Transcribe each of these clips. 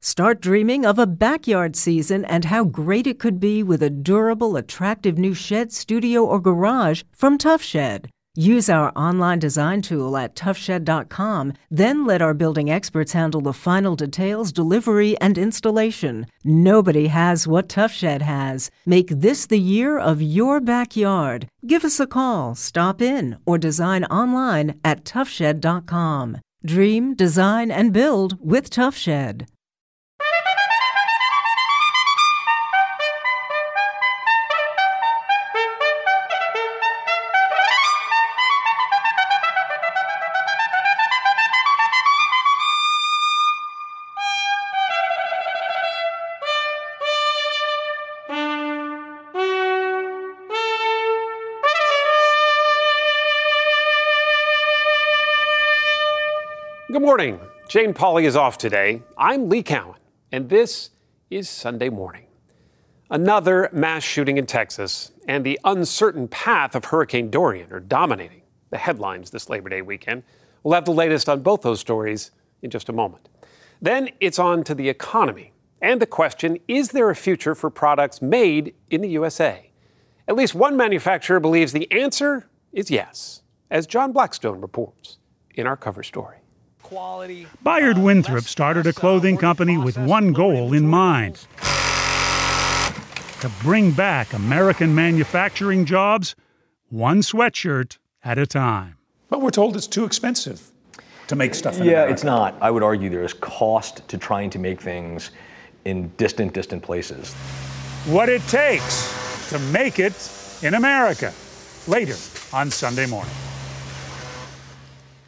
Start dreaming of a backyard season and how great it could be with a durable, attractive new shed, studio, or garage from Tuff Shed. Use our online design tool at tuffshed.com, then let our building experts handle the final details, delivery, and installation. Nobody has what Tuff Shed has. Make this the year of your backyard. Give us a call, stop in, or design online at tuffshed.com. Dream, design, and build with Tuff Shed. Good morning. Jane Pauley is off today. I'm Lee Cowan, and this is Sunday Morning. Another mass shooting in Texas and the uncertain path of Hurricane Dorian are dominating the headlines this Labor Day weekend. We'll have the latest on both those stories in just a moment. Then it's on to the economy and the question, is there a future for products made in the USA? At least one manufacturer believes the answer is yes, as John Blackstone reports in our cover story. Bayard Winthrop started a clothing company with one goal in mind: to bring back American manufacturing jobs, one sweatshirt at a time. But we're told it's too expensive to make stuff in America. Yeah, it's not. I would argue there is cost to trying to make things in distant places. What it takes to make it in America. Later on Sunday Morning.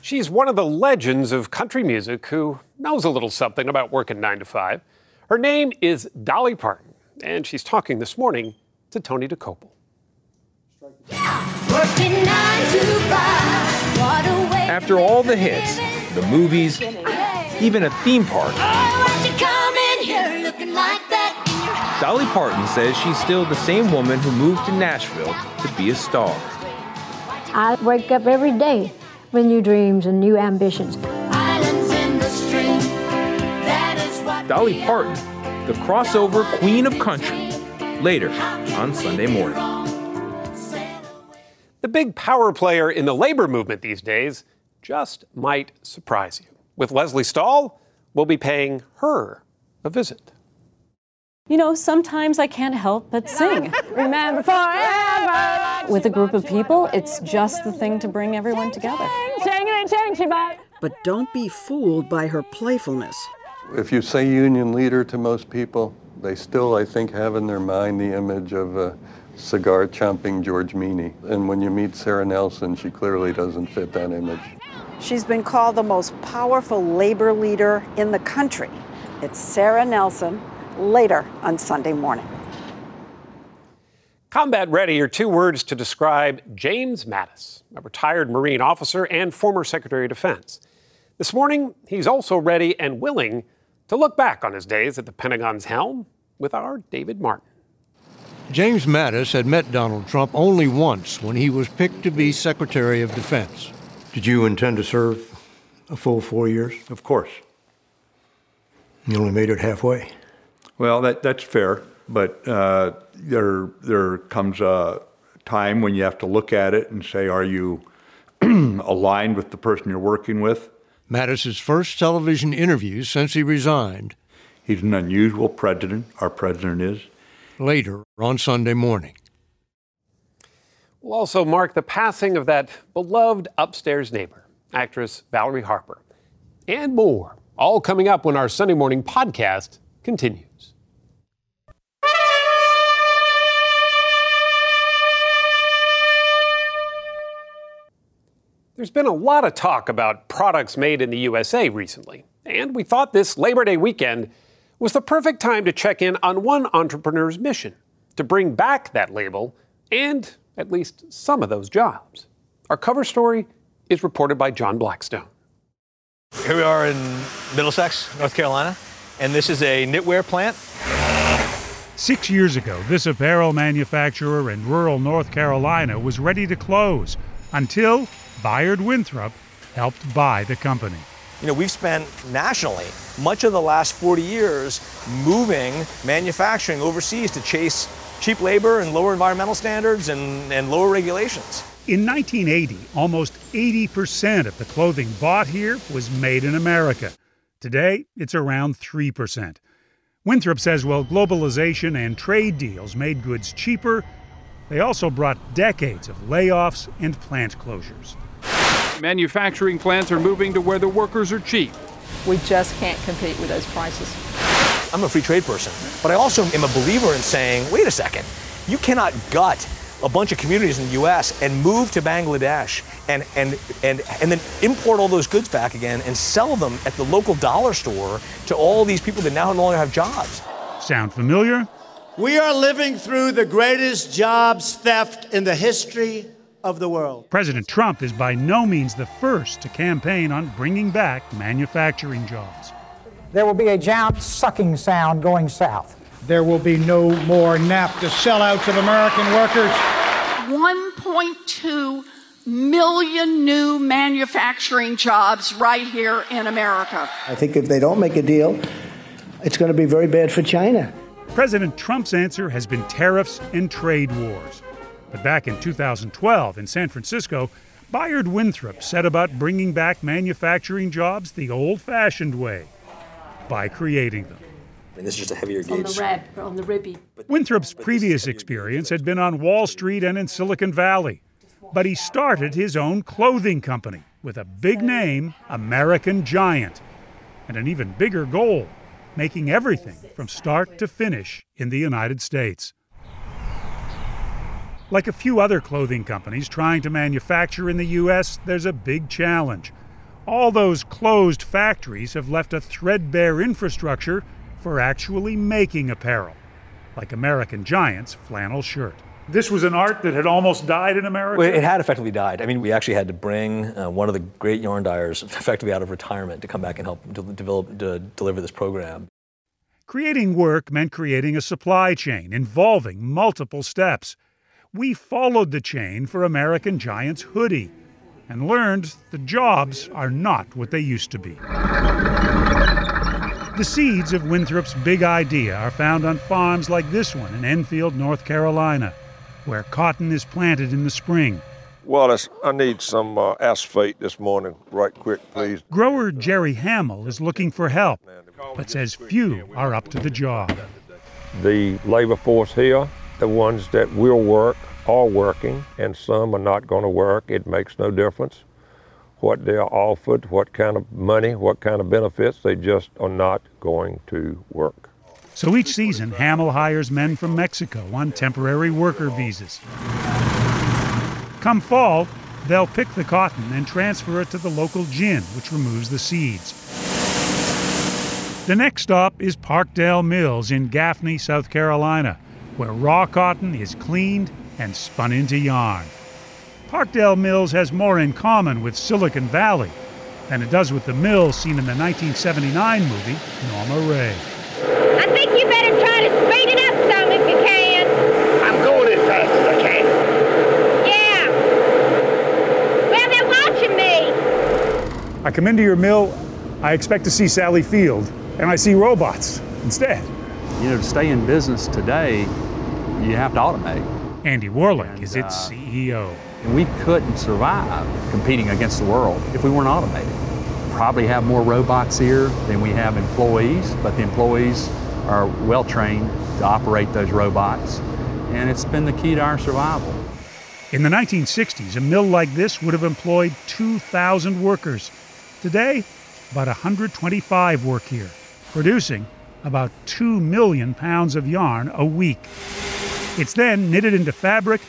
She's one of the legends of country music who knows a little something about working 9 to 5. Her name is Dolly Parton, and she's talking this morning to Tony DeCoppo. After all the hits, the movies, even a theme park, Dolly Parton says she's still the same woman who moved to Nashville to be a star. I wake up every day with new dreams and new ambitions. Islands in the Stream, that is what Dolly Parton, the crossover queen of country, later on Sunday Morning. The big power player in the labor movement these days just might surprise you. With Leslie Stahl, we'll be paying her a visit. You know, sometimes I can't help but sing. Remember forever. With a group of people, it's just the thing to bring everyone together. But don't be fooled by her playfulness. If you say union leader to most people, they still, I think, have in their mind the image of a cigar-chomping George Meany. And when you meet Sarah Nelson, she clearly doesn't fit that image. She's been called the most powerful labor leader in the country. It's Sarah Nelson. Later on Sunday Morning. Combat ready are two words to describe James Mattis, a retired Marine officer and former Secretary of Defense. This morning, he's also ready and willing to look back on his days at the Pentagon's helm with our David Martin. James Mattis had met Donald Trump only once when he was picked to be Secretary of Defense. Did you intend to serve a full 4 years? Of course. You only made it halfway. Well, that's fair, but there comes a time when you have to look at it and say, are you aligned with the person you're working with? Mattis's first television interview since he resigned. He's an unusual president, our president is. Later on Sunday Morning. We'll also mark the passing of that beloved upstairs neighbor, actress Valerie Harper, and more, all coming up when our Sunday Morning podcast continues. There's been a lot of talk about products made in the USA recently, and we thought this Labor Day weekend was the perfect time to check in on one entrepreneur's mission, to bring back that label and at least some of those jobs. Our cover story is reported by John Blackstone. Here we are in Middlesex, North Carolina, and this is a knitwear plant. 6 years ago, this apparel manufacturer in rural North Carolina was ready to close until Bayard Winthrop helped buy the company. You know, we've spent nationally much of the last 40 years moving manufacturing overseas to chase cheap labor and lower environmental standards and lower regulations. In 1980, almost 80% of the clothing bought here was made in America. Today, it's around 3%. Winthrop says while globalization and trade deals made goods cheaper, they also brought decades of layoffs and plant closures. Manufacturing plants are moving to where the workers are cheap. We just can't compete with those prices. I'm a free trade person, but I also am a believer in saying, wait a second, you cannot gut a bunch of communities in the U.S. and move to Bangladesh and then import all those goods back again and sell them at the local dollar store to all these people that now no longer have jobs. Sound familiar? We are living through the greatest jobs theft in the history of the world. President Trump is by no means the first to campaign on bringing back manufacturing jobs. There will be a giant sucking sound going south. There will be no more NAFTA sellouts of American workers. 1.2 million new manufacturing jobs right here in America. I think if they don't make a deal, it's going to be very bad for China. President Trump's answer has been tariffs and trade wars. But back in 2012 in San Francisco, Bayard Winthrop set about bringing back manufacturing jobs the old-fashioned way, by creating them. And this is just a heavier gauge. On the ribby. Winthrop's previous experience had been on Wall Street and in Silicon Valley, but he started his own clothing company with a big name, American Giant, and an even bigger goal, making everything from start to finish in the United States. Like a few other clothing companies trying to manufacture in the U.S., there's a big challenge. All those closed factories have left a threadbare infrastructure for actually making apparel, like American Giant's flannel shirt. This was an art that had almost died in America? Well, it had effectively died. I mean, we actually had to bring one of the great yarn dyers effectively out of retirement to come back and help deliver this program. Creating work meant creating a supply chain involving multiple steps. We followed the chain for American Giant's hoodie and learned the jobs are not what they used to be. The seeds of Winthrop's big idea are found on farms like this one in Enfield, North Carolina, where cotton is planted in the spring. Wallace, I need some asphalt this morning, right quick, please. Grower Jerry Hamill is looking for help, but says few are up to the job. The labor force here, the ones that will work, are working, and some are not going to work. It makes no difference what they are offered, what kind of money, what kind of benefits. They just are not going to work. So each season, Hamill hires men from Mexico on temporary worker visas. Come fall, they'll pick the cotton and transfer it to the local gin, which removes the seeds. The next stop is Parkdale Mills in Gaffney, South Carolina, where raw cotton is cleaned and spun into yarn. Parkdale Mills has more in common with Silicon Valley than it does with the mill seen in the 1979 movie, Norma Rae. I think you better try to speed it up some if you can. I'm going as fast as I can. Yeah. Well, they're watching me. I come into your mill, I expect to see Sally Field, and I see robots instead. You know, to stay in business today, you have to automate. Andy Warlick is its CEO. And we couldn't survive competing against the world if we weren't automated. Probably have more robots here than we have employees, but the employees are well trained to operate those robots, and it's been the key to our survival. In the 1960s, a mill like this would have employed 2,000 workers. Today, about 125 work here, producing about 2 million pounds of yarn a week. It's then knitted into fabric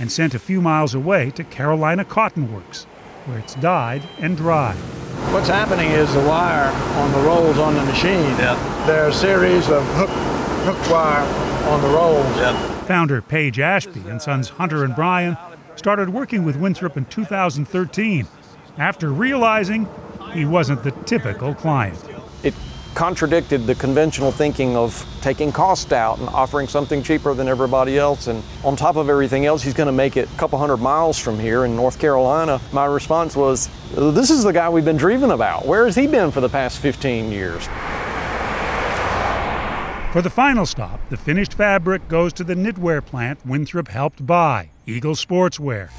and sent a few miles away to Carolina Cotton Works, where it's dyed and dried. What's happening is the wire on the rolls on the machine. Yeah. There are a series of hooked wire on the rolls. Yeah. Founder Paige Ashby and sons Hunter and Brian started working with Winthrop in 2013 after realizing he wasn't the typical client. It contradicted the conventional thinking of taking cost out and offering something cheaper than everybody else. And on top of everything else, he's going to make it a couple hundred miles from here in North Carolina. My response was, this is the guy we've been dreaming about. Where has he been for the past 15 years? For the final stop, the finished fabric goes to the knitwear plant Winthrop helped buy, Eagle Sportswear,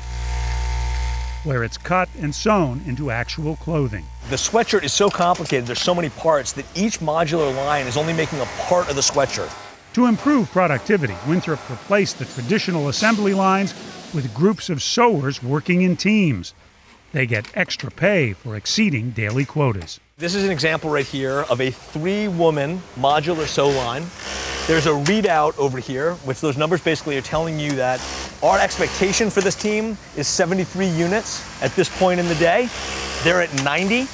where it's cut and sewn into actual clothing. The sweatshirt is so complicated, there's so many parts, that each modular line is only making a part of the sweatshirt. To improve productivity, Winthrop replaced the traditional assembly lines with groups of sewers working in teams. They get extra pay for exceeding daily quotas. This is an example right here of a 3-woman modular sew line. There's a readout over here, which those numbers basically are telling you that our expectation for this team is 73 units at this point in the day. They're at 90.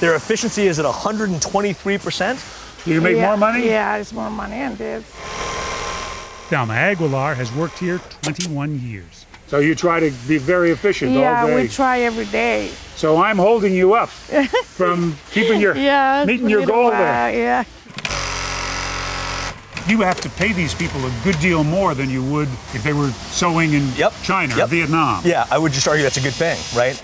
Their efficiency is at 123%. You make more money? Yeah, it's more money and this. Thelma Aguilar has worked here 21 years. So you try to be very efficient all day? Yeah, we try every day. So I'm holding you up from keeping your meeting your goal there. Yeah. You have to pay these people a good deal more than you would if they were sewing in China or Vietnam. Yeah, I would just argue that's a good thing, right?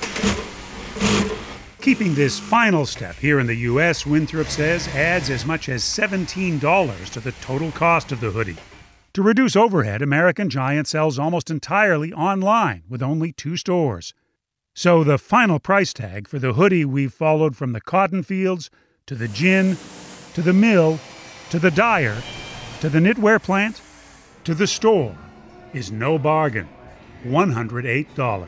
Keeping this final step here in the U.S., Winthrop says, adds as much as $17 to the total cost of the hoodie. To reduce overhead, American Giant sells almost entirely online with only 2 stores. So the final price tag for the hoodie we've followed from the cotton fields to the gin, to the mill, to the dyer, to the knitwear plant, to the store, is no bargain, $108.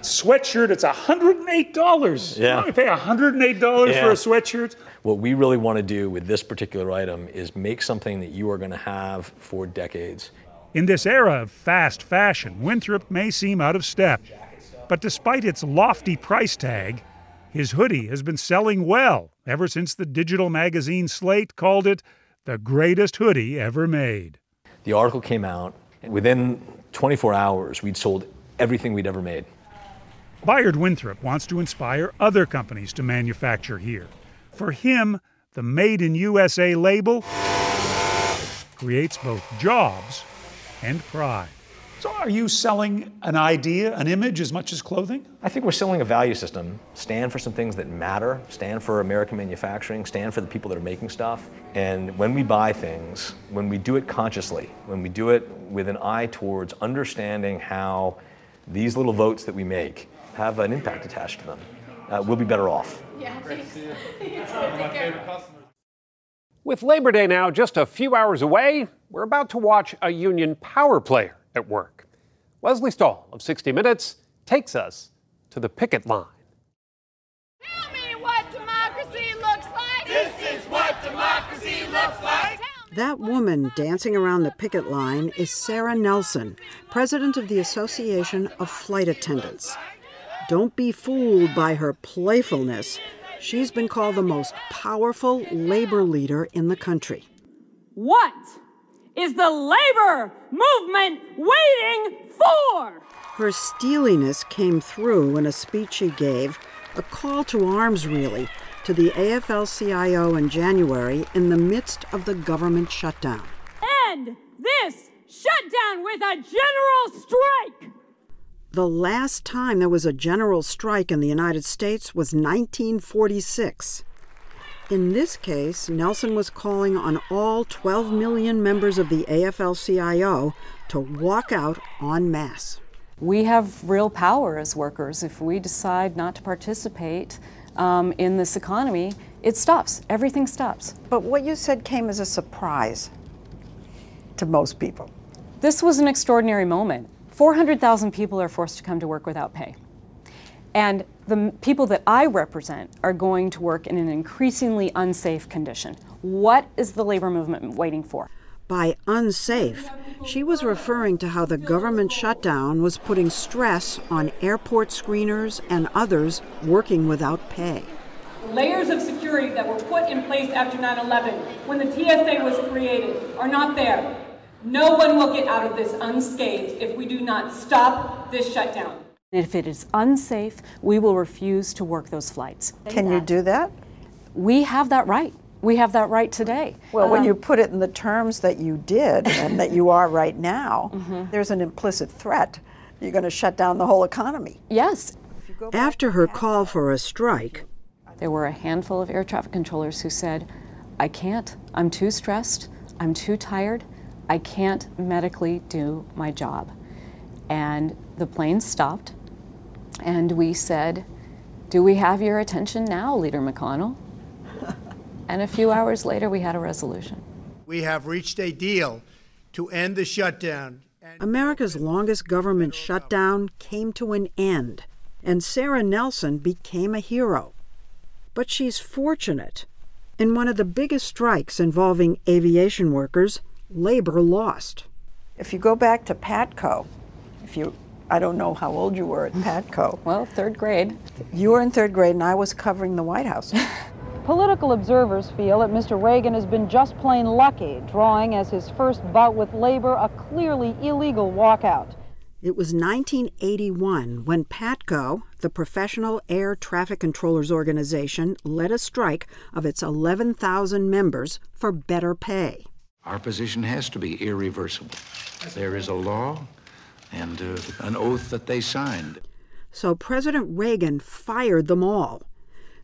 Sweatshirt, it's $108. Yeah. You pay $108 for a sweatshirt. What we really want to do with this particular item is make something that you are going to have for decades. In this era of fast fashion, Winthrop may seem out of step, but despite its lofty price tag, his hoodie has been selling well ever since the digital magazine Slate called it the greatest hoodie ever made. The article came out, and within 24 hours, we'd sold everything we'd ever made. Bayard Winthrop wants to inspire other companies to manufacture here. For him, the Made in USA label creates both jobs and pride. So are you selling an idea, an image, as much as clothing? I think we're selling a value system. Stand for some things that matter, stand for American manufacturing, stand for the people that are making stuff. And when we buy things, when we do it consciously, when we do it with an eye towards understanding how these little votes that we make have an impact attached to them, we'll be better off. Yeah, thanks. With Labor Day now just a few hours away, we're about to watch a union power player at work. Leslie Stahl of 60 Minutes takes us to the picket line. Tell me what democracy looks like. This is what democracy looks like. That woman dancing around the picket line is Sarah Nelson, president of the Association of Flight Attendants. Don't be fooled by her playfulness. She's been called the most powerful labor leader in the country. What is the labor movement waiting for? Her steeliness came through in a speech she gave, a call to arms, really, to the AFL-CIO in January in the midst of the government shutdown. End this shutdown with a general strike! The last time there was a general strike in the United States was 1946. In this case, Nelson was calling on all 12 million members of the AFL-CIO to walk out en masse. We have real power as workers. If we decide not to participate in this economy, it stops. Everything stops. But what you said came as a surprise to most people. This was an extraordinary moment. 400,000 people are forced to come to work without pay. And the people that I represent are going to work in an increasingly unsafe condition. What is the labor movement waiting for? By unsafe, she was referring to how the government shutdown was putting stress on airport screeners and others working without pay. Layers of security that were put in place after 9/11, when the TSA was created, are not there. No one will get out of this unscathed if we do not stop this shutdown. If it is unsafe, we will refuse to work those flights. Can you do that? We have that right. We have that right today. Well, when you put it in the terms that you did and that you are right now, there's an implicit threat. You're going to shut down the whole economy. Yes. After her call for a strike, there were a handful of air traffic controllers who said, I can't. I'm too stressed. I'm too tired. I can't medically do my job. And the plane stopped. And we said, do we have your attention now, Leader McConnell? And a few hours later, we had a resolution. We have reached a deal to end the shutdown. America's longest government shutdown came to an end, and Sarah Nelson became a hero. But she's fortunate. In one of the biggest strikes involving aviation workers, labor lost. If you go back to PATCO, I don't know how old you were at PATCO. Well, third grade. You were in third grade, and I was covering the White House. Political observers feel that Mr. Reagan has been just plain lucky, drawing as his first bout with labor a clearly illegal walkout. It was 1981 when PATCO, the Professional Air Traffic Controllers Organization, led a strike of its 11,000 members for better pay. Our position has to be irreversible. There is a law and an oath that they signed. So President Reagan fired them all.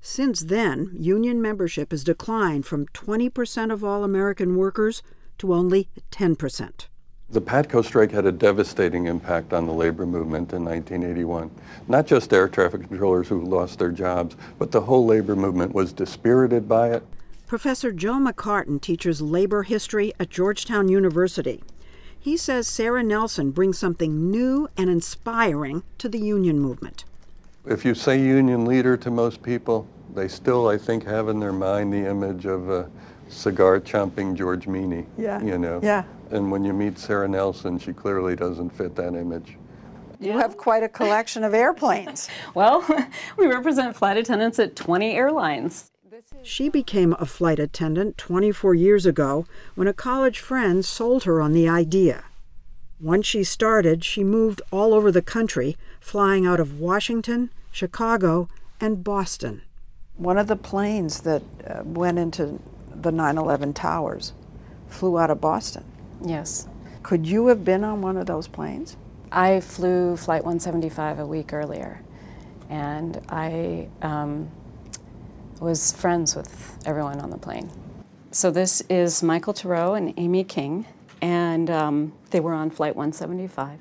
Since then, union membership has declined from 20% of all American workers to only 10%. The PATCO strike had a devastating impact on the labor movement in 1981. Not just air traffic controllers who lost their jobs, but the whole labor movement was dispirited by it. Professor Joe McCartan teaches labor history at Georgetown University. He says Sarah Nelson brings something new and inspiring to the union movement. If you say union leader to most people, they still, I think, have in their mind the image of a cigar-chomping George Meany, you know. Yeah. And when you meet Sarah Nelson, she clearly doesn't fit that image. You have quite a collection of airplanes. Well, we represent flight attendants at 20 airlines. She became a flight attendant 24 years ago when a college friend sold her on the idea. Once she started, she moved all over the country, flying out of Washington, Chicago, and Boston. One of the planes that went into the 9/11 towers flew out of Boston. Yes. Could you have been on one of those planes? I flew Flight 175 a week earlier, and I was friends with everyone on the plane. So this is Michael Turow and Amy King, and they were on Flight 175.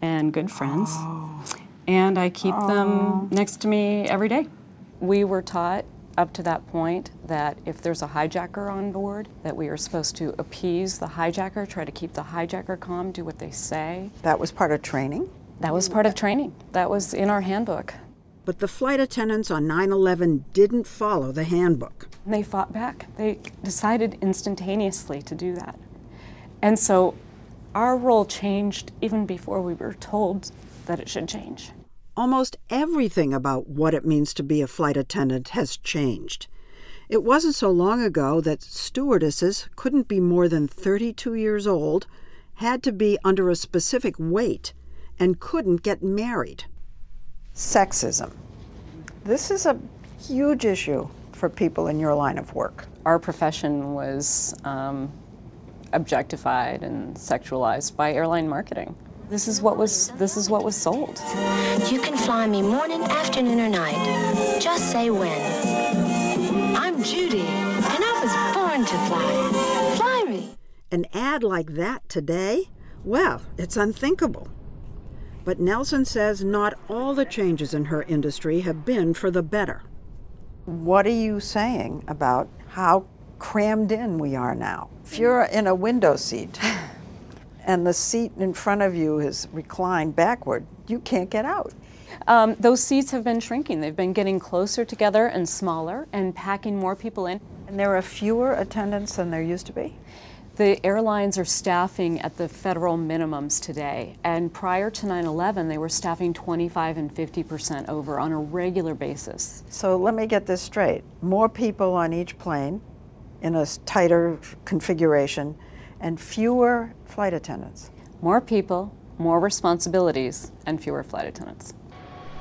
And good friends. Oh. And I keep them next to me every day. We were taught up to that point that if there's a hijacker on board, that we are supposed to appease the hijacker, try to keep the hijacker calm, do what they say. That was part of training? That was part of training. That was in our handbook. But the flight attendants on 9/11 didn't follow the handbook. And they fought back. They decided instantaneously to do that. And so our role changed even before we were told that it should change. Almost everything about what it means to be a flight attendant has changed. It wasn't so long ago that stewardesses couldn't be more than 32 years old, had to be under a specific weight, and couldn't get married. Sexism. This is a huge issue for people in your line of work. Our profession was objectified and sexualized by airline marketing. This is what was sold. You can fly me morning, afternoon, or night. Just say when. I'm Judy, and I was born to fly. Fly me. An ad like that today? Well, it's unthinkable. But Nelson says not all the changes in her industry have been for the better. What are you saying about how crammed in we are now? If you're in a window seat and the seat in front of you is reclined backward, you can't get out. Those seats have been shrinking. They've been getting closer together and smaller and packing more people in. And there are fewer attendants than there used to be? The airlines are staffing at the federal minimums today, and prior to 9/11, they were staffing 25 and 50% over on a regular basis. So let me get this straight. More people on each plane in a tighter configuration and fewer flight attendants. More people, more responsibilities, and fewer flight attendants.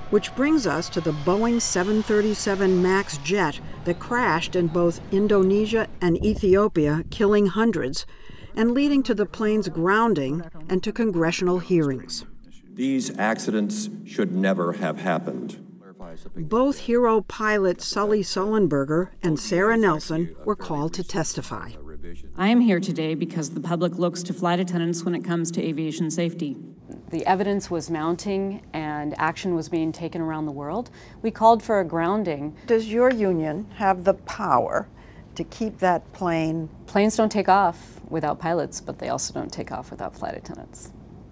Which brings us to the Boeing 737 MAX jet that crashed in both Indonesia and Ethiopia, killing hundreds, and leading to the plane's grounding and to congressional hearings. These accidents should never have happened. Both hero pilot Sully Sullenberger and Sarah Nelson were called to testify. I am here today because the public looks to flight attendants when it comes to aviation safety. The evidence was mounting and action was being taken around the world. We called for a grounding. Does your union have the power to keep that plane? Planes don't take off without pilots, but they also don't take off without flight attendants.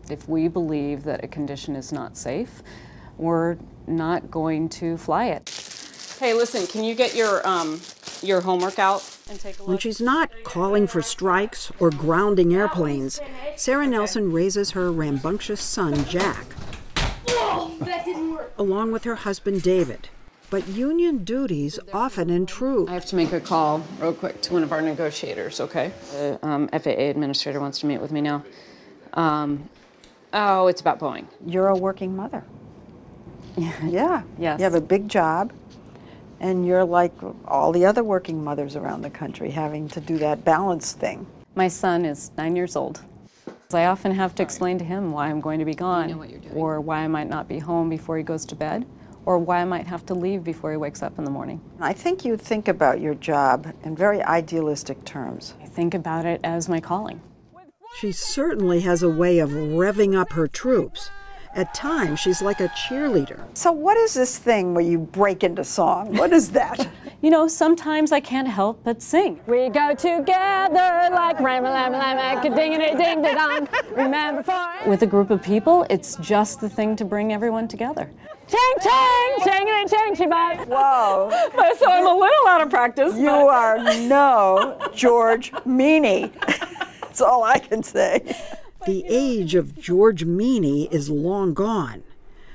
If we believe that a condition is not safe, we're not going to fly it. Hey, listen, can you get your homework out and take a look? When she's not calling for strikes or grounding airplanes, Sarah Nelson raises her rambunctious son, Jack, along with her husband, David. But union duties often intrude. I have to make a call real quick to one of our negotiators, okay? The FAA administrator wants to meet with me now. It's about Boeing. You're a working mother. Yeah. Yes. You have a big job. And you're like all the other working mothers around the country, having to do that balance thing. My son is 9 years old. I often have to explain to him why I'm going to be gone, or why I might not be home before he goes to bed, or why I might have to leave before he wakes up in the morning. I think you think about your job in very idealistic terms. I think about it as my calling. She certainly has a way of revving up her troops. At times, she's like a cheerleader. So what is this thing where you break into song? What is that? Sometimes I can't help but sing. We go together like ram-a-lam-a-lam-a-ding-a-ding-a-dong. Remember for... With a group of people, it's just the thing to bring everyone together. Chang-chang, chang-a-ding-chang-chi-bye. Whoa. So I'm a little out of practice. You are no George Meany. That's all I can say. The age of George Meany is long gone.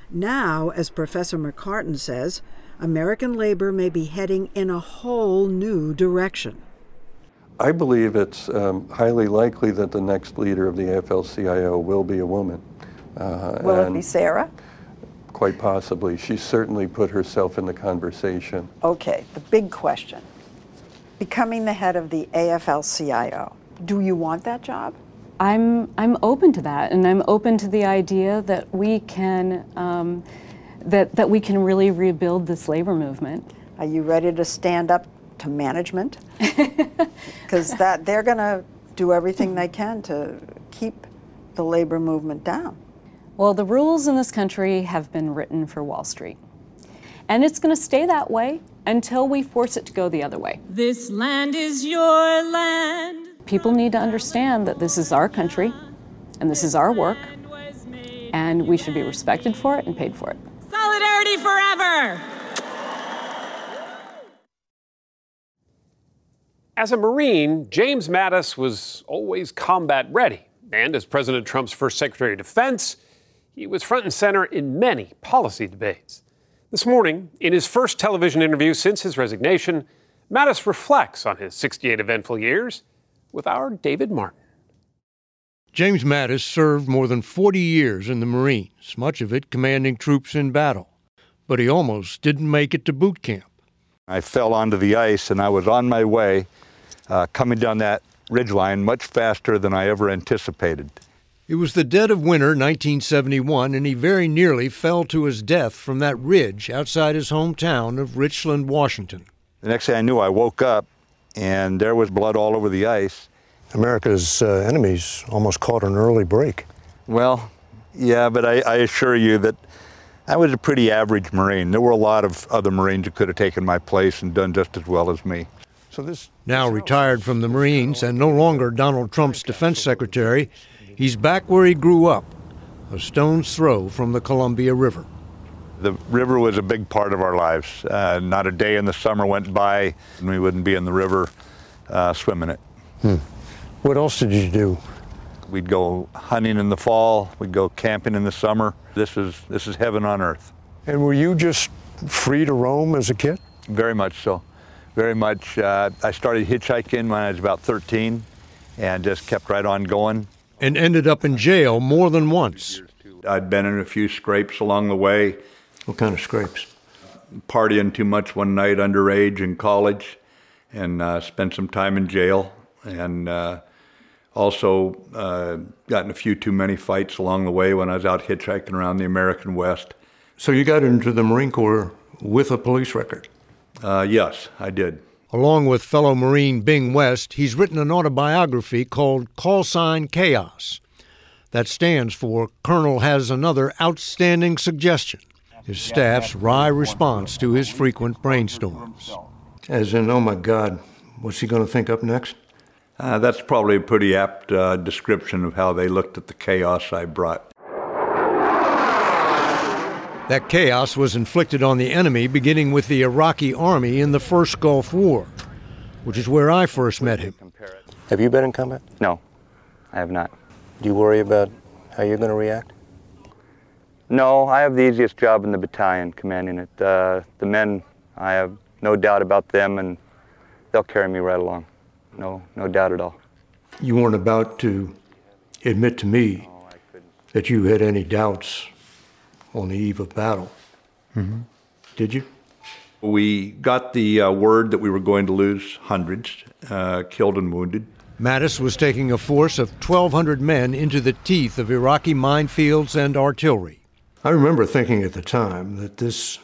Now, as Professor McCartan says, American labor may be heading in a whole new direction. I believe it's highly likely that the next leader of the AFL-CIO will be a woman. Will it be Sarah? Quite possibly. She certainly put herself in the conversation. Okay, the big question. Becoming the head of the AFL-CIO, do you want that job? I'm open to that, and I'm open to the idea that we can that we can really rebuild this labor movement. Are you ready to stand up to management? Because that they're going to do everything they can to keep the labor movement down. Well, the rules in this country have been written for Wall Street, and it's going to stay that way until we force it to go the other way. This land is your land. People need to understand that this is our country, and this is our work, and we should be respected for it and paid for it. Solidarity forever! As a Marine, James Mattis was always combat ready, and as President Trump's first Secretary of Defense, he was front and center in many policy debates. This morning, in his first television interview since his resignation, Mattis reflects on his 68 eventful years with our David Martin. James Mattis served more than 40 years in the Marines, much of it commanding troops in battle. But he almost didn't make it to boot camp. I fell onto the ice, and I was on my way coming down that ridgeline much faster than I ever anticipated. It was the dead of winter 1971, and he very nearly fell to his death from that ridge outside his hometown of Richland, Washington. The next thing I knew, I woke up, and there was blood all over the ice. America's enemies almost caught an early break. Well, yeah, but I assure you that I was a pretty average Marine. There were a lot of other Marines who could have taken my place and done just as well as me. So this now retired from the Marines and no longer Donald Trump's defense secretary, he's back where he grew up, a stone's throw from the Columbia River. The river was a big part of our lives. Not a day in the summer went by and we wouldn't be in the river swimming it. What else did you do? We'd go hunting in the fall. We'd go camping in the summer. This is heaven on earth. And were you just free to roam as a kid? Very much so. Very much. I started hitchhiking when I was about 13 and just kept right on going. And ended up in jail more than once. I'd been in a few scrapes along the way. What kind of scrapes? Partying too much one night underage in college and spent some time in jail. And also got in a few too many fights along the way when I was out hitchhiking around the American West. So you got into the Marine Corps with a police record? Yes, I did. Along with fellow Marine Bing West, he's written an autobiography called Call Sign Chaos. That stands for Colonel Has Another Outstanding Suggestion, his staff's wry response to his frequent brainstorms. As in, oh my God, what's he going to think up next? That's probably a pretty apt description of how they looked at the chaos I brought. That chaos was inflicted on the enemy, beginning with the Iraqi army in the first Gulf War, which is where I first met him. Have you been in combat? No, I have not. Do you worry about how you're going to react? No, I have the easiest job in the battalion, commanding it. The men, I have no doubt about them, and they'll carry me right along. No doubt at all. You weren't about to admit to me that you had any doubts on the eve of battle, mm-hmm. Did you? We got the word that we were going to lose hundreds, killed and wounded. Mattis was taking a force of 1,200 men into the teeth of Iraqi minefields and artillery. I remember thinking at the time that this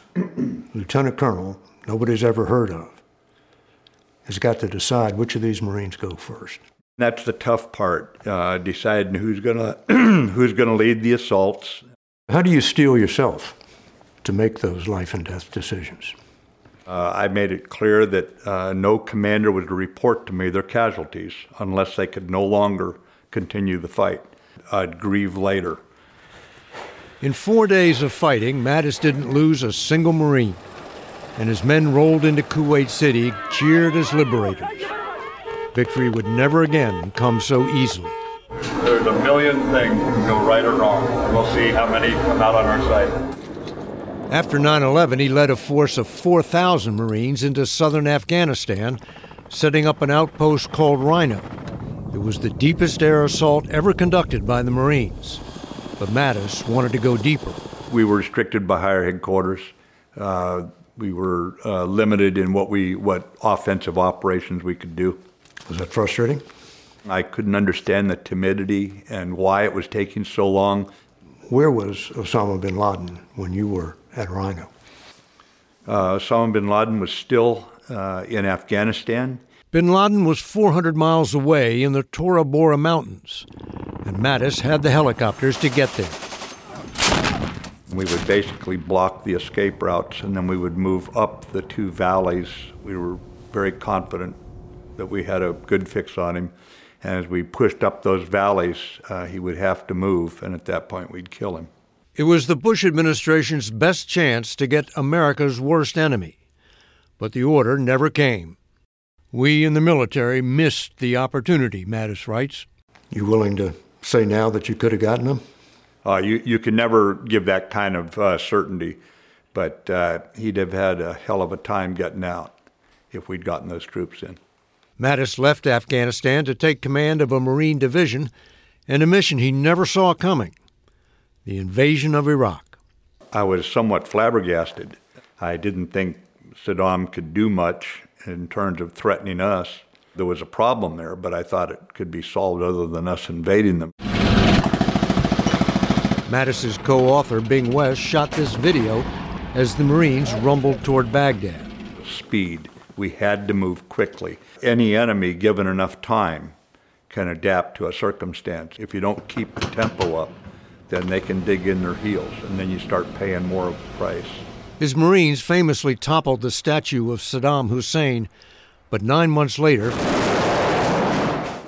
lieutenant colonel nobody's ever heard of has got to decide which of these Marines go first. That's the tough part, deciding who's gonna lead the assaults. How do you steel yourself to make those life and death decisions? I made it clear that no commander was to report to me their casualties unless they could no longer continue the fight. I'd grieve later. In 4 days of fighting, Mattis didn't lose a single Marine, and his men rolled into Kuwait City, cheered as liberators. Victory would never again come so easily. There's a million things that can go right or wrong. We'll see how many come out on our side. After 9/11, he led a force of 4,000 Marines into southern Afghanistan, setting up an outpost called Rhino. It was the deepest air assault ever conducted by the Marines. But Mattis wanted to go deeper. We were restricted by higher headquarters. We were limited in what offensive operations we could do. Was that frustrating? I couldn't understand the timidity and why it was taking so long. Where was Osama bin Laden when you were at Rhino? Osama bin Laden was still in Afghanistan. Bin Laden was 400 miles away in the Tora Bora Mountains, and Mattis had the helicopters to get there. We would basically block the escape routes, and then we would move up the two valleys. We were very confident that we had a good fix on him. And as we pushed up those valleys, he would have to move, and at that point we'd kill him. It was the Bush administration's best chance to get America's worst enemy. But the order never came. We in the military missed the opportunity, Mattis writes. You willing to say now that you could have gotten him? You can never give that kind of certainty, but he'd have had a hell of a time getting out if we'd gotten those troops in. Mattis left Afghanistan to take command of a Marine division and a mission he never saw coming, the invasion of Iraq. I was somewhat flabbergasted. I didn't think Saddam could do much in terms of threatening us. There was a problem there, but I thought it could be solved other than us invading them. Mattis's co-author, Bing West, shot this video as the Marines rumbled toward Baghdad. Speed. We had to move quickly. Any enemy, given enough time, can adapt to a circumstance. If you don't keep the tempo up, then they can dig in their heels, and then you start paying more of a price. His Marines famously toppled the statue of Saddam Hussein, but 9 months later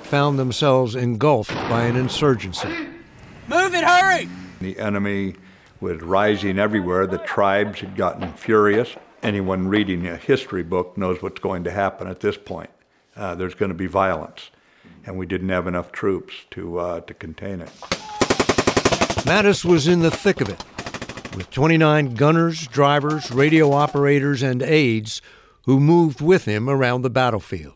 found themselves engulfed by an insurgency. Move it, hurry! The enemy was rising everywhere. The tribes had gotten furious. Anyone reading a history book knows what's going to happen at this point. There's going to be violence. and we didn't have enough troops to contain it. Mattis was in the thick of it, with 29 gunners, drivers, radio operators, and aides who moved with him around the battlefield.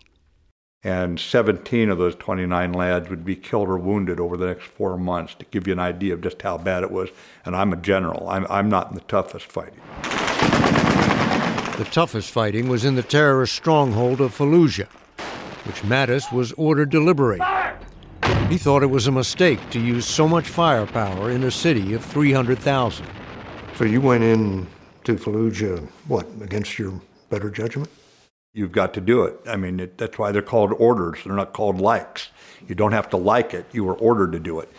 And 17 of those 29 lads would be killed or wounded over the next 4 months, to give you an idea of just how bad it was. And I'm a general. I'm not in the toughest fighting. The toughest fighting was in the terrorist stronghold of Fallujah, which Mattis was ordered to liberate. Fire! He thought it was a mistake to use so much firepower in a city of 300,000. So you went in to Fallujah, what, against your better judgment? You've got to do it. I mean, that's why they're called orders. They're not called likes. You don't have to like it. You were ordered to do it.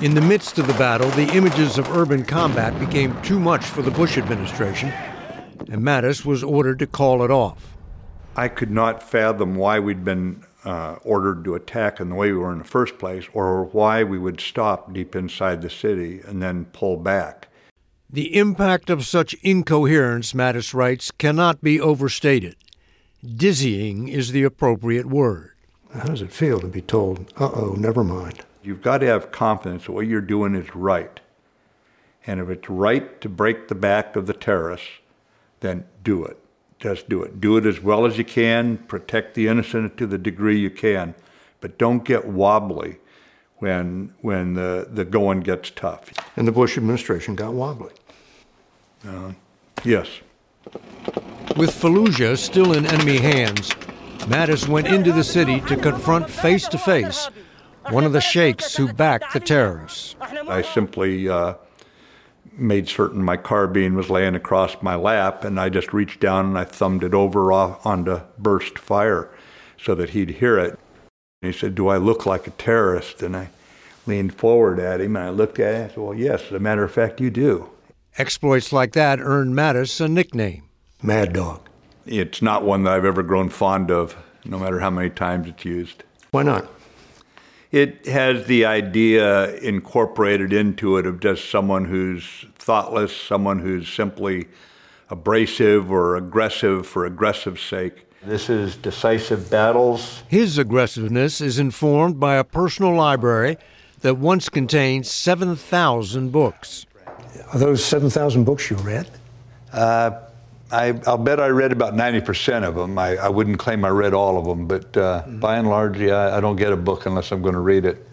In the midst of the battle, the images of urban combat became too much for the Bush administration, and Mattis was ordered to call it off. I could not fathom why we'd been ordered to attack in the way we were in the first place, or why we would stop deep inside the city and then pull back. The impact of such incoherence, Mattis writes, cannot be overstated. Dizzying is the appropriate word. How does it feel to be told, uh-oh, never mind? You've got to have confidence that what you're doing is right. And if it's right to break the back of the terrorists, then do it. Just do it. Do it as well as you can. Protect the innocent to the degree you can. But don't get wobbly when the going gets tough. And the Bush administration got wobbly. Yes. With Fallujah still in enemy hands, Mattis went into the city to confront face-to-face one of the sheikhs who backed the terrorists. I simply... made certain my carbine was laying across my lap, and I just reached down and I thumbed it over onto burst fire so that he'd hear it. And he said, "Do I look like a terrorist?" And I leaned forward at him and I looked at him and I said, "Well, yes, as a matter of fact, you do." Exploits like that earned Mattis a nickname, Mad Dog. It's not one that I've ever grown fond of, no matter how many times it's used. Why not? It has the idea incorporated into it of just someone who's thoughtless, someone who's simply abrasive or aggressive for aggressive's sake. This is decisive battles. His aggressiveness is informed by a personal library that once contained 7,000 books. Are those 7,000 books you read? I'll bet I read about 90% of them. I wouldn't claim I read all of them, but by and large, I don't get a book unless I'm going to read it.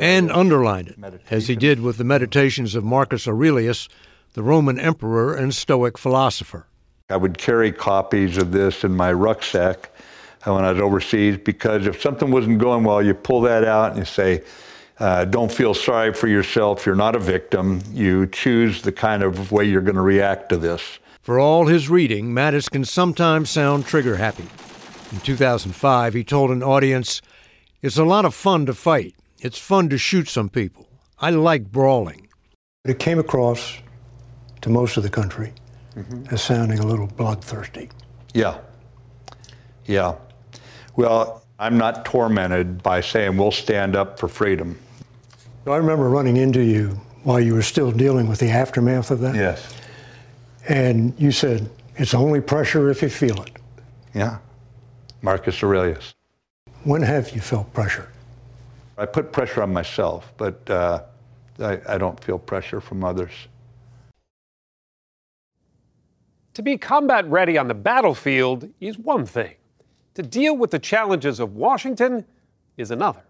And underlined it, as he did with the Meditations of Marcus Aurelius, the Roman emperor and Stoic philosopher. I would carry copies of this in my rucksack when I was overseas, because if something wasn't going well, you pull that out and you say, don't feel sorry for yourself. You're not a victim. You choose the kind of way you're going to react to this. For all his reading, Mattis can sometimes sound trigger-happy. In 2005, he told an audience, "It's a lot of fun to fight. It's fun to shoot some people. I like brawling." It came across to most of the country as sounding a little bloodthirsty. Yeah. Well, I'm not tormented by saying we'll stand up for freedom. I remember running into you while you were still dealing with the aftermath of that. Yes. And you said, "It's only pressure if you feel it." Yeah, Marcus Aurelius. When have you felt pressure? I put pressure on myself, but I don't feel pressure from others. To be combat ready on the battlefield is one thing. To deal with the challenges of Washington is another.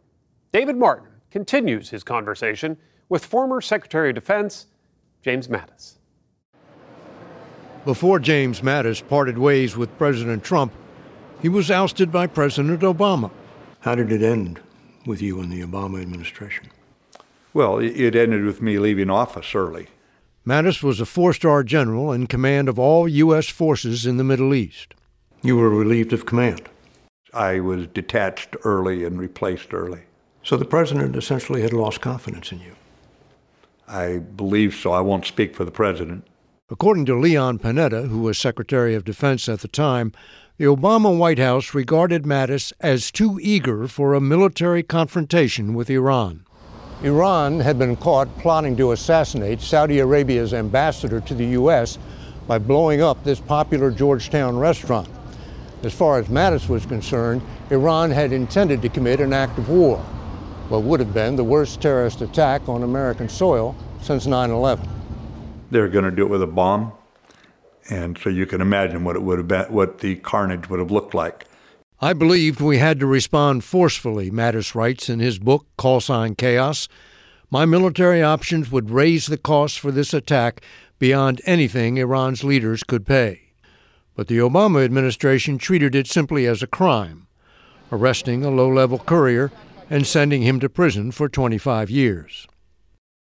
David Martin continues his conversation with former Secretary of Defense James Mattis. Before James Mattis parted ways with President Trump, he was ousted by President Obama. How did it end with you and the Obama administration? Well, it ended with me leaving office early. Mattis was a four-star general in command of all U.S. forces in the Middle East. You were relieved of command. I was detached early and replaced early. So the president essentially had lost confidence in you. I believe so. I won't speak for the president. According to Leon Panetta, who was Secretary of Defense at the time, the Obama White House regarded Mattis as too eager for a military confrontation with Iran. Iran had been caught plotting to assassinate Saudi Arabia's ambassador to the U.S. by blowing up this popular Georgetown restaurant. As far as Mattis was concerned, Iran had intended to commit an act of war, what would have been the worst terrorist attack on American soil since 9/11. They were going to do it with a bomb, and so you can imagine what it would have been, what the carnage would have looked like. I believed we had to respond forcefully, Mattis writes in his book, Call Sign Chaos. My military options would raise the cost for this attack beyond anything Iran's leaders could pay. But the Obama administration treated it simply as a crime, arresting a low-level courier and sending him to prison for 25 years.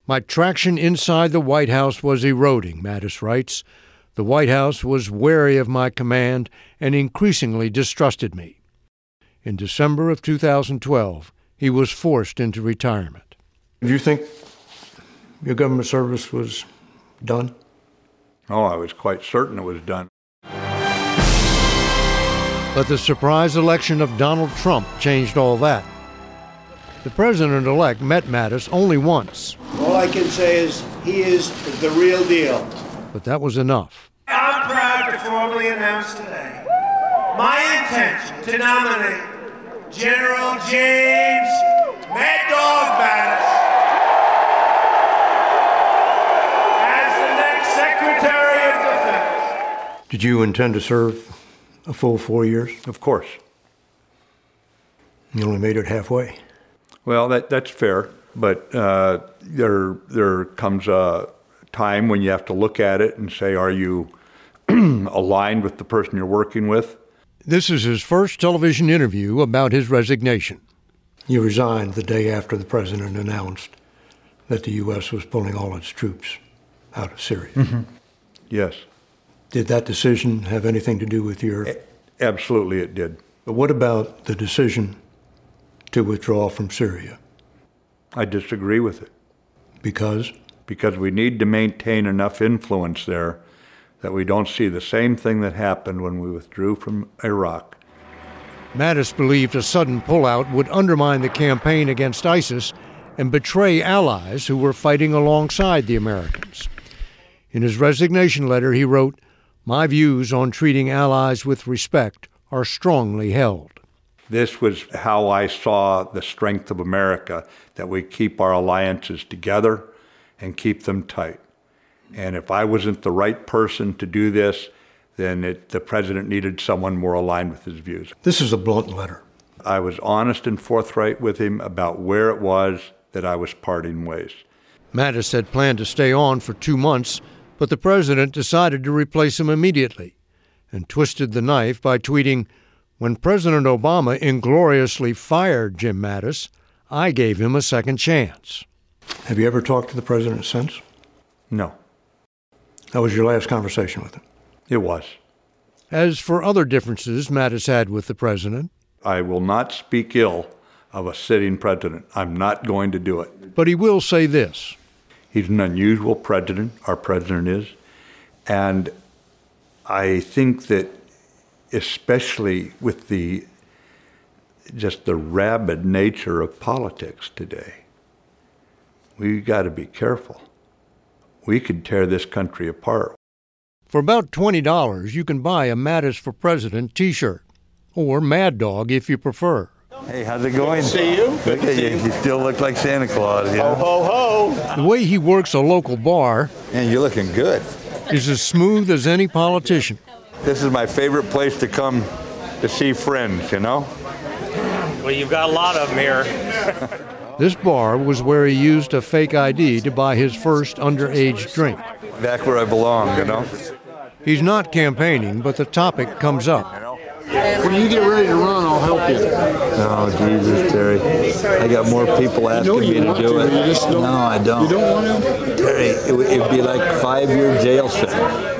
My traction inside the White House was eroding, Mattis writes. The White House was wary of my command and increasingly distrusted me. In December of 2012, he was forced into retirement. Do you think your government service was done? Oh, I was quite certain it was done. But the surprise election of Donald Trump changed all that. The president-elect met Mattis only once. All I can say is he is the real deal. But that was enough. I'm proud to formally announce today my intention to nominate General James Mad Dog Mattis Secretary of Defense. Did you intend to serve a full 4 years? Of course. You only made it halfway. Well, that's fair, but there comes a time when you have to look at it and say, are you aligned with the person you're working with? This is his first television interview about his resignation. You resigned the day after the president announced that the U.S. was pulling all its troops out of Syria. Mm-hmm. Yes. Did that decision have anything to do with your... Absolutely it did. But what about the decision to withdraw from Syria? I disagree with it. Because? Because we need to maintain enough influence there that we don't see the same thing that happened when we withdrew from Iraq. Mattis believed a sudden pullout would undermine the campaign against ISIS and betray allies who were fighting alongside the Americans. In his resignation letter, he wrote, "My views on treating allies with respect are strongly held." This was how I saw the strength of America, that we keep our alliances together and keep them tight. And if I wasn't the right person to do this, then the president needed someone more aligned with his views. This is a blunt letter. I was honest and forthright with him about where it was that I was parting ways. Mattis had planned to stay on for 2 months, but the president decided to replace him immediately and twisted the knife by tweeting, "When President Obama ingloriously fired Jim Mattis, I gave him a second chance." Have you ever talked to the president since? No. That was your last conversation with him? It was. As for other differences Mattis had with the president, I will not speak ill of a sitting president. I'm not going to do it. But he will say this. He's an unusual president, our president is. And I think that especially with the rabid nature of politics today, we've got to be careful. We could tear this country apart. For about $20, you can buy a Mattis for President t-shirt, or Mad Dog if you prefer. Hey, how's it going? Good to see you. Look at you. You still look like Santa Claus. You know? Ho, ho, ho. The way he works a local bar... And you're looking good. ...is as smooth as any politician. This is my favorite place to come to see friends, you know? Well, you've got a lot of them here. This bar was where he used a fake ID to buy his first underage drink. Back where I belong, you know? He's not campaigning, but the topic comes up. When you get ready to run, I'll help you. Oh, Jesus, Terry. I got more people asking me to do it. No, I don't. You don't want to? Terry, it would be like 5-year jail sentence.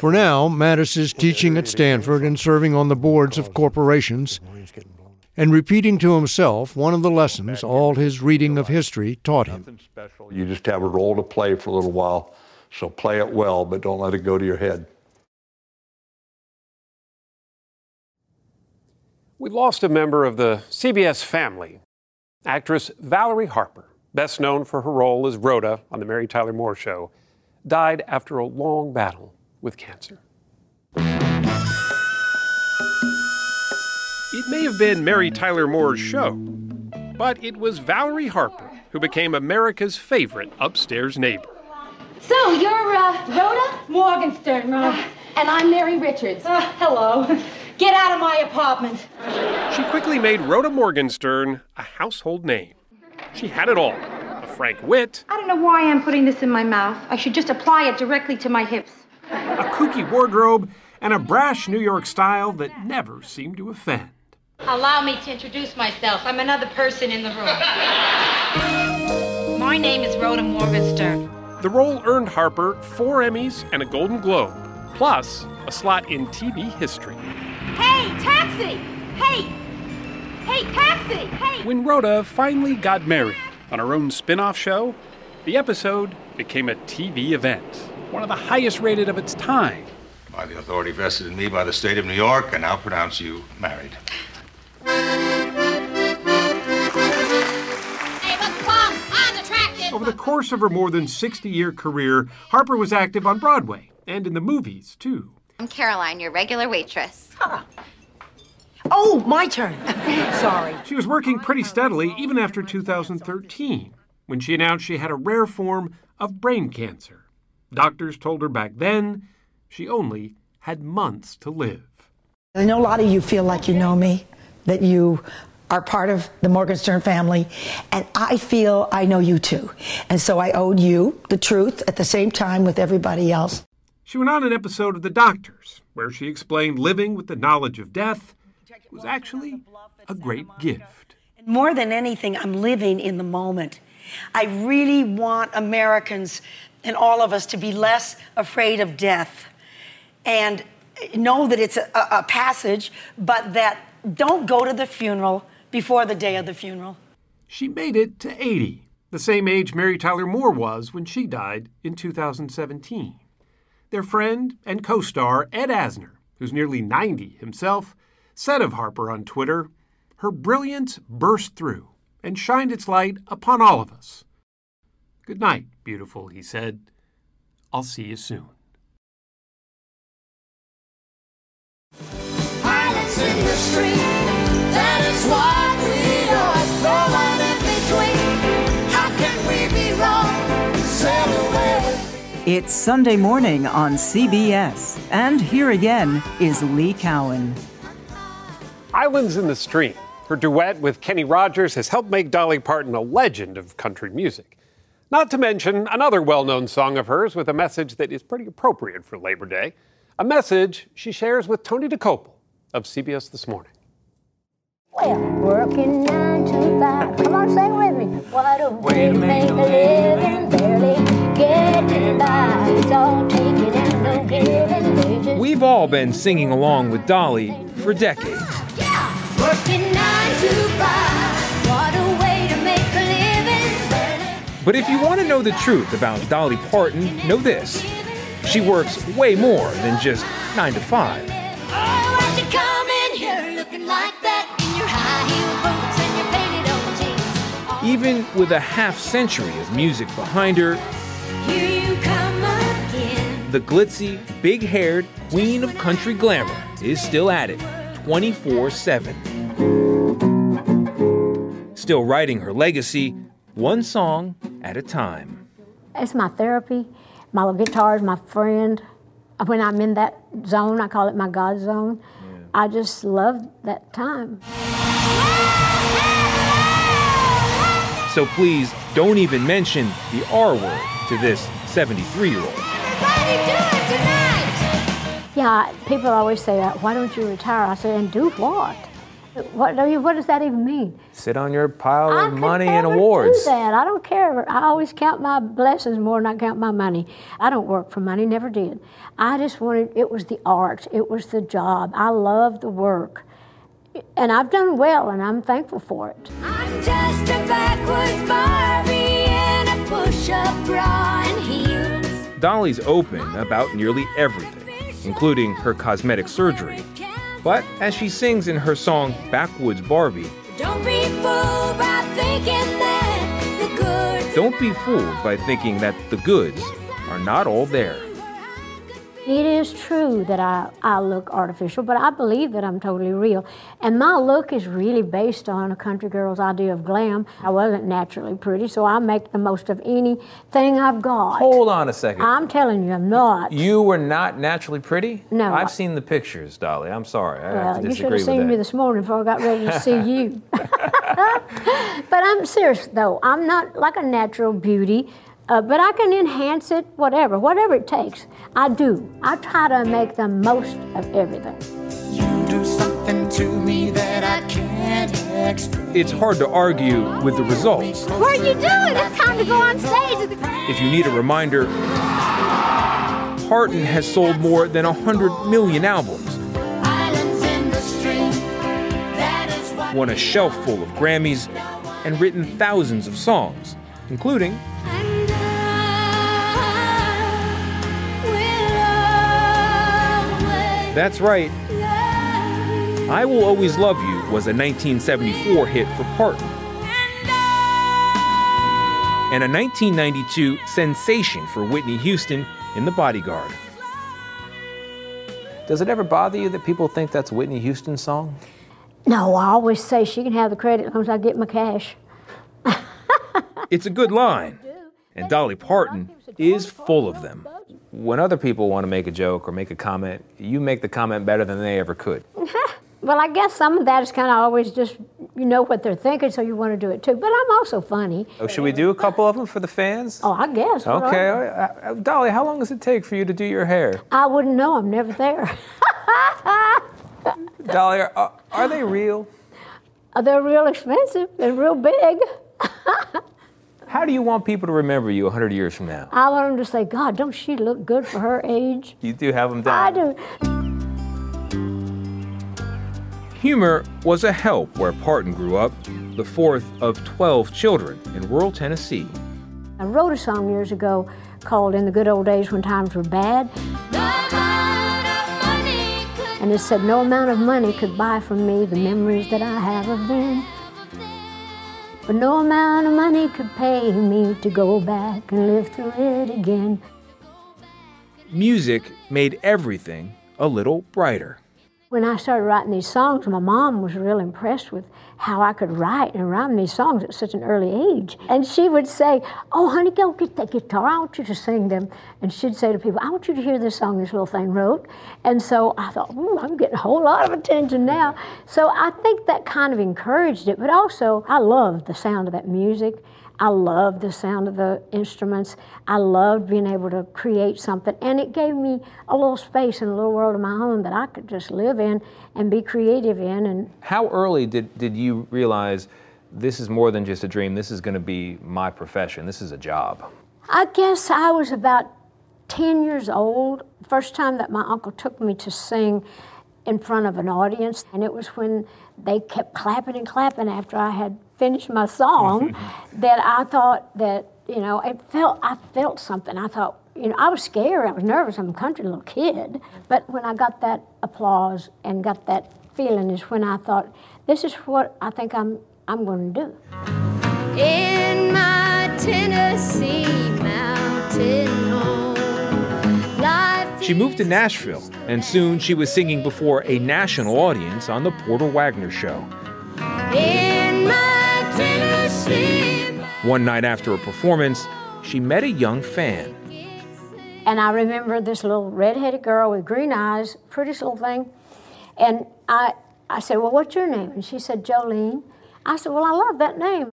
For now, Mattis is teaching at Stanford and serving on the boards of corporations and repeating to himself one of the lessons all his reading of history taught him. You just have a role to play for a little while, so play it well, but don't let it go to your head. We lost a member of the CBS family, actress Valerie Harper, best known for her role as Rhoda on The Mary Tyler Moore Show, died after a long battle with cancer. may have been Mary Tyler Moore's show, but it was Valerie Harper who became America's favorite upstairs neighbor. So you're Rhoda Morgenstern, and I'm Mary Richards. Hello. Get out of my apartment. She quickly made Rhoda Morgenstern a household name. She had it all. A frank wit. I don't know why I'm putting this in my mouth. I should just apply it directly to my hips. A kooky wardrobe and a brash New York style that never seemed to offend. Allow me to introduce myself. I'm another person in the room. My name is Rhoda Morgenstern. The role earned Harper 4 Emmys and a Golden Globe, plus a slot in TV history. Hey, taxi! Hey! Hey, taxi! Hey! When Rhoda finally got married on her own spin-off show, the episode became a TV event, one of the highest rated of its time. By the authority vested in me by the state of New York, I now pronounce you married. Over the course of her more than 60-year career, Harper was active on Broadway and in the movies, too. I'm Caroline, your regular waitress. Huh. Oh, my turn. Sorry. She was working pretty steadily even after 2013, when she announced she had a rare form of brain cancer. Doctors told her back then she only had months to live. I know a lot of you feel like you know me, that you are part of the Morgenstern family, and I feel I know you too. And so I owed you the truth at the same time with everybody else. She went on an episode of The Doctors, where she explained living with the knowledge of death was actually a great gift. More than anything, I'm living in the moment. I really want Americans and all of us to be less afraid of death and know that it's a passage, but that don't go to the funeral before the day of the funeral. She made it to 80, the same age Mary Tyler Moore was when she died in 2017. Their friend and co-star Ed Asner, who's nearly 90 himself, said of Harper on Twitter, her brilliance burst through and shined its light upon all of us. Good night, beautiful, he said. I'll see you soon. Islands in the Stream, that is what we are, no one in between. How can we be wrong? Sail away. It's Sunday morning on CBS, and here again is Lee Cowan. Islands in the Stream, her duet with Kenny Rogers, has helped make Dolly Parton a legend of country music. Not to mention another well-known song of hers with a message that is pretty appropriate for Labor Day, a message she shares with Tony DeCoppo of CBS This Morning. Well, working 9 to 5. Come on, sing with me. What a way to make a living, barely getting by. It's all taking and no giving. We've all been singing along with Dolly for decades. Working 9 to 5, what a way to make a living. But if you want to know the truth about Dolly Parton, know this. She works way more than just 9 to 5. Oh, why'd you come in here looking like that in your high heel boots and your painted old jeans? Even with a half century of music behind her, here you come again. The glitzy, big-haired queen of country glamour is still at it. 24/7. Still writing her legacy, one song at a time. It's my therapy. My little guitar is my friend. When I'm in that zone, I call it my God zone. Yeah. I just love that time. So please don't even mention the R word to this 73-year-old. Everybody do it tonight! Yeah, people always say, why don't you retire? I say, and do what? What does that even mean? Sit on your pile of money and awards. I could never do that. I don't care. I always count my blessings more than I count my money. I don't work for money, never did. I just wanted, it was the art, it was the job. I love the work. And I've done well, and I'm thankful for it. I'm just a backwards Barbie in a push-up bra and heels. Dolly's open about nearly everything, including her cosmetic surgery. But as she sings in her song, Backwoods Barbie, don't be fooled by thinking that the goods are not all there. It is true that I look artificial, but I believe that I'm totally real. And my look is really based on a country girl's idea of glam. I wasn't naturally pretty, so I make the most of anything I've got. Hold on a second. I'm telling you, I'm not. You were not naturally pretty? No. I've seen the pictures, Dolly. I'm sorry. I have to disagree with that. You should have seen me this morning before I got ready to see you. But I'm serious, though. I'm not like a natural beauty. But I can enhance it, whatever it takes. I do. I try to make the most of everything. You do something to me that I can't explain. It's hard to argue with the results. What are you doing? It's time to go on stage. If you need a reminder, Parton has sold more than 100 million albums. Islands in the Stream. That is what won a shelf full of Grammys and written thousands of songs, including... That's right. I Will Always Love You was a 1974 hit for Parton. And a 1992 sensation for Whitney Houston in The Bodyguard. Does it ever bother you that people think that's Whitney Houston's song? No, I always say she can have the credit as long as I get my cash. It's a good line. And Dolly Parton is full of them. When other people want to make a joke or make a comment, you make the comment better than they ever could. Well, I guess some of that is kind of always just, you know what they're thinking, so you want to do it too. But I'm also funny. Oh, should we do a couple of them for the fans? Oh, I guess. Okay. Dolly, how long does it take for you to do your hair? I wouldn't know. I'm never there. Dolly, are they real? They're real expensive and real big. How do you want people to remember you 100 years from now? I want them to say, God, don't she look good for her age? You do have them down. I do. Humor was a help where Parton grew up, the fourth of 12 children in rural Tennessee. I wrote a song years ago called In the Good Old Days When Times Were Bad. And it said, no amount of money could buy from me the memories that I have of them. But no amount of money could pay me to go back and live through it again. Music made everything a little brighter. When I started writing these songs, my mom was real impressed with how I could write and rhyme these songs at such an early age. And she would say, oh, honey, go get that guitar. I want you to sing them. And she'd say to people, I want you to hear this song this little thing wrote. And so I thought, ooh, I'm getting a whole lot of attention now. So I think that kind of encouraged it. But also, I loved the sound of that music. I loved the sound of the instruments. I loved being able to create something. And it gave me a little space and a little world of my own that I could just live in and be creative in. And how early did you realize this is more than just a dream? This is going to be my profession. This is a job. I guess I was about 10 years old. First time that my uncle took me to sing in front of an audience. And it was when they kept clapping and clapping after I had finished my song that I thought that, you know, I felt something. I thought, you know, I was scared. I was nervous. I'm a country little kid. But when I got that applause and got that feeling is when I thought, this is what I think I'm going to do. In my Tennessee mountain home, life. She moved to Nashville, and soon she was singing before a national audience on the Porter Wagner Show. In my Tennessee. One night after a performance, she met a young fan. And I remember this little redheaded girl with green eyes, prettiest little thing. And I said, well, what's your name? And she said, Jolene. I said, well, I love that name.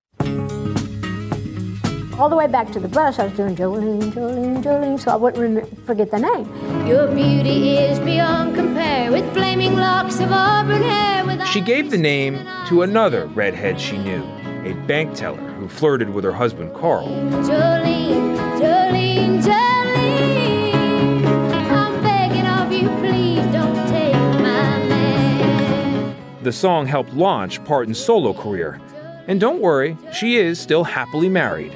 All the way back to the bus, I was doing Jolene, Jolene, Jolene, so I wouldn't forget the name. Your beauty is beyond compare with flaming locks of auburn hair. With she gave the name to another redhead she knew, a bank teller who flirted with her husband, Carl. Jolene, Jolene, Jolene, I'm begging of you, please don't take my man. The song helped launch Parton's solo career. And don't worry, she is still happily married.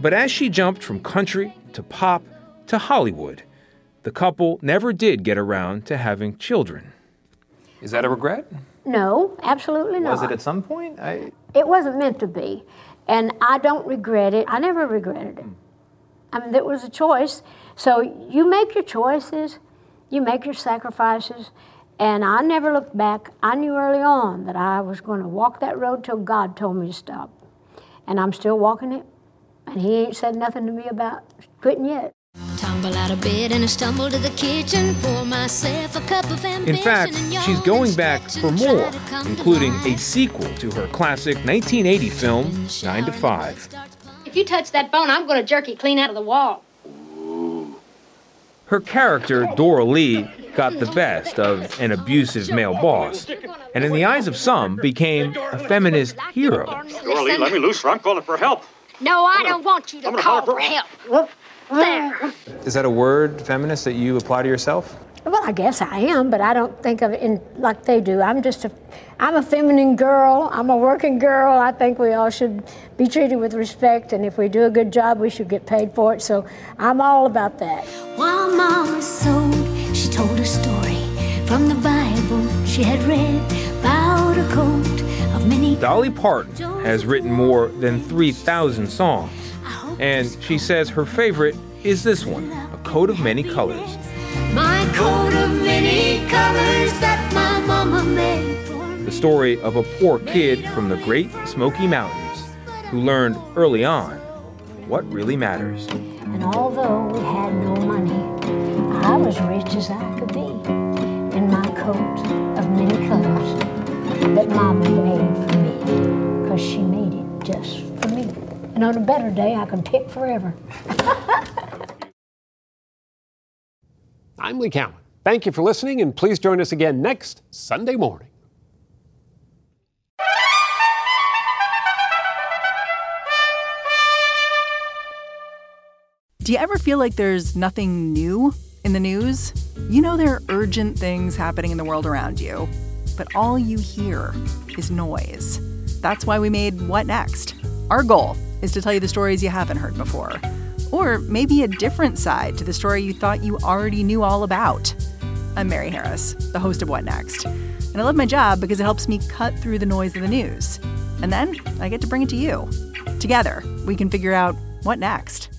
But as she jumped from country to pop to Hollywood, the couple never did get around to having children. Is that a regret? No, absolutely not. Was it at some point? It wasn't meant to be, and I don't regret it. I never regretted it. I mean, it was a choice, so you make your choices, You make your sacrifices. And I never looked back. I knew early on that I was going to walk that road till God told me to stop. And I'm still walking it. And he ain't said nothing to me about quitting yet. Tumble out of bed and I stumble to the kitchen, pour myself a cup of ambition. In fact, she's going back for more, including a sequel to her classic 1980 film, 9 to 5. If you touch that bone, I'm going to jerk you clean out of the wall. Her character, Dora Lee, got the best of an abusive male boss, and in the eyes of some, became a feminist hero. Dora Lee, let me loose or I'm calling for help. No, I don't want you to call for help. There. Is that a word, feminist, that you apply to yourself? Well, I guess I am, but I don't think of it like they do. I'm a feminine girl. I'm a working girl. I think we all should be treated with respect, and if we do a good job, we should get paid for it. So I'm all about that. While Mom was sold, she told a story from the Bible she had read about a coat of many... Dolly Parton has written more than 3,000 songs. And she says her favorite is this one, A Coat of Many Colors. My coat of many colors that my mama made for me. The story of a poor kid from the Great Smoky Mountains who learned early on what really matters. And although we had no money, I was rich as I could be in my coat of many colors that mama made for me, because she made it just for me. And on a better day, I can pick forever. I'm Lee Cowan. Thank you for listening, and please join us again next Sunday morning. Do you ever feel like there's nothing new in the news? You know there are urgent things happening in the world around you, but all you hear is noise. That's why we made What Next? Our goal is to tell you the stories you haven't heard before, or maybe a different side to the story you thought you already knew all about. I'm Mary Harris, the host of What Next, and I love my job because it helps me cut through the noise of the news, and then I get to bring it to you. Together, we can figure out what next.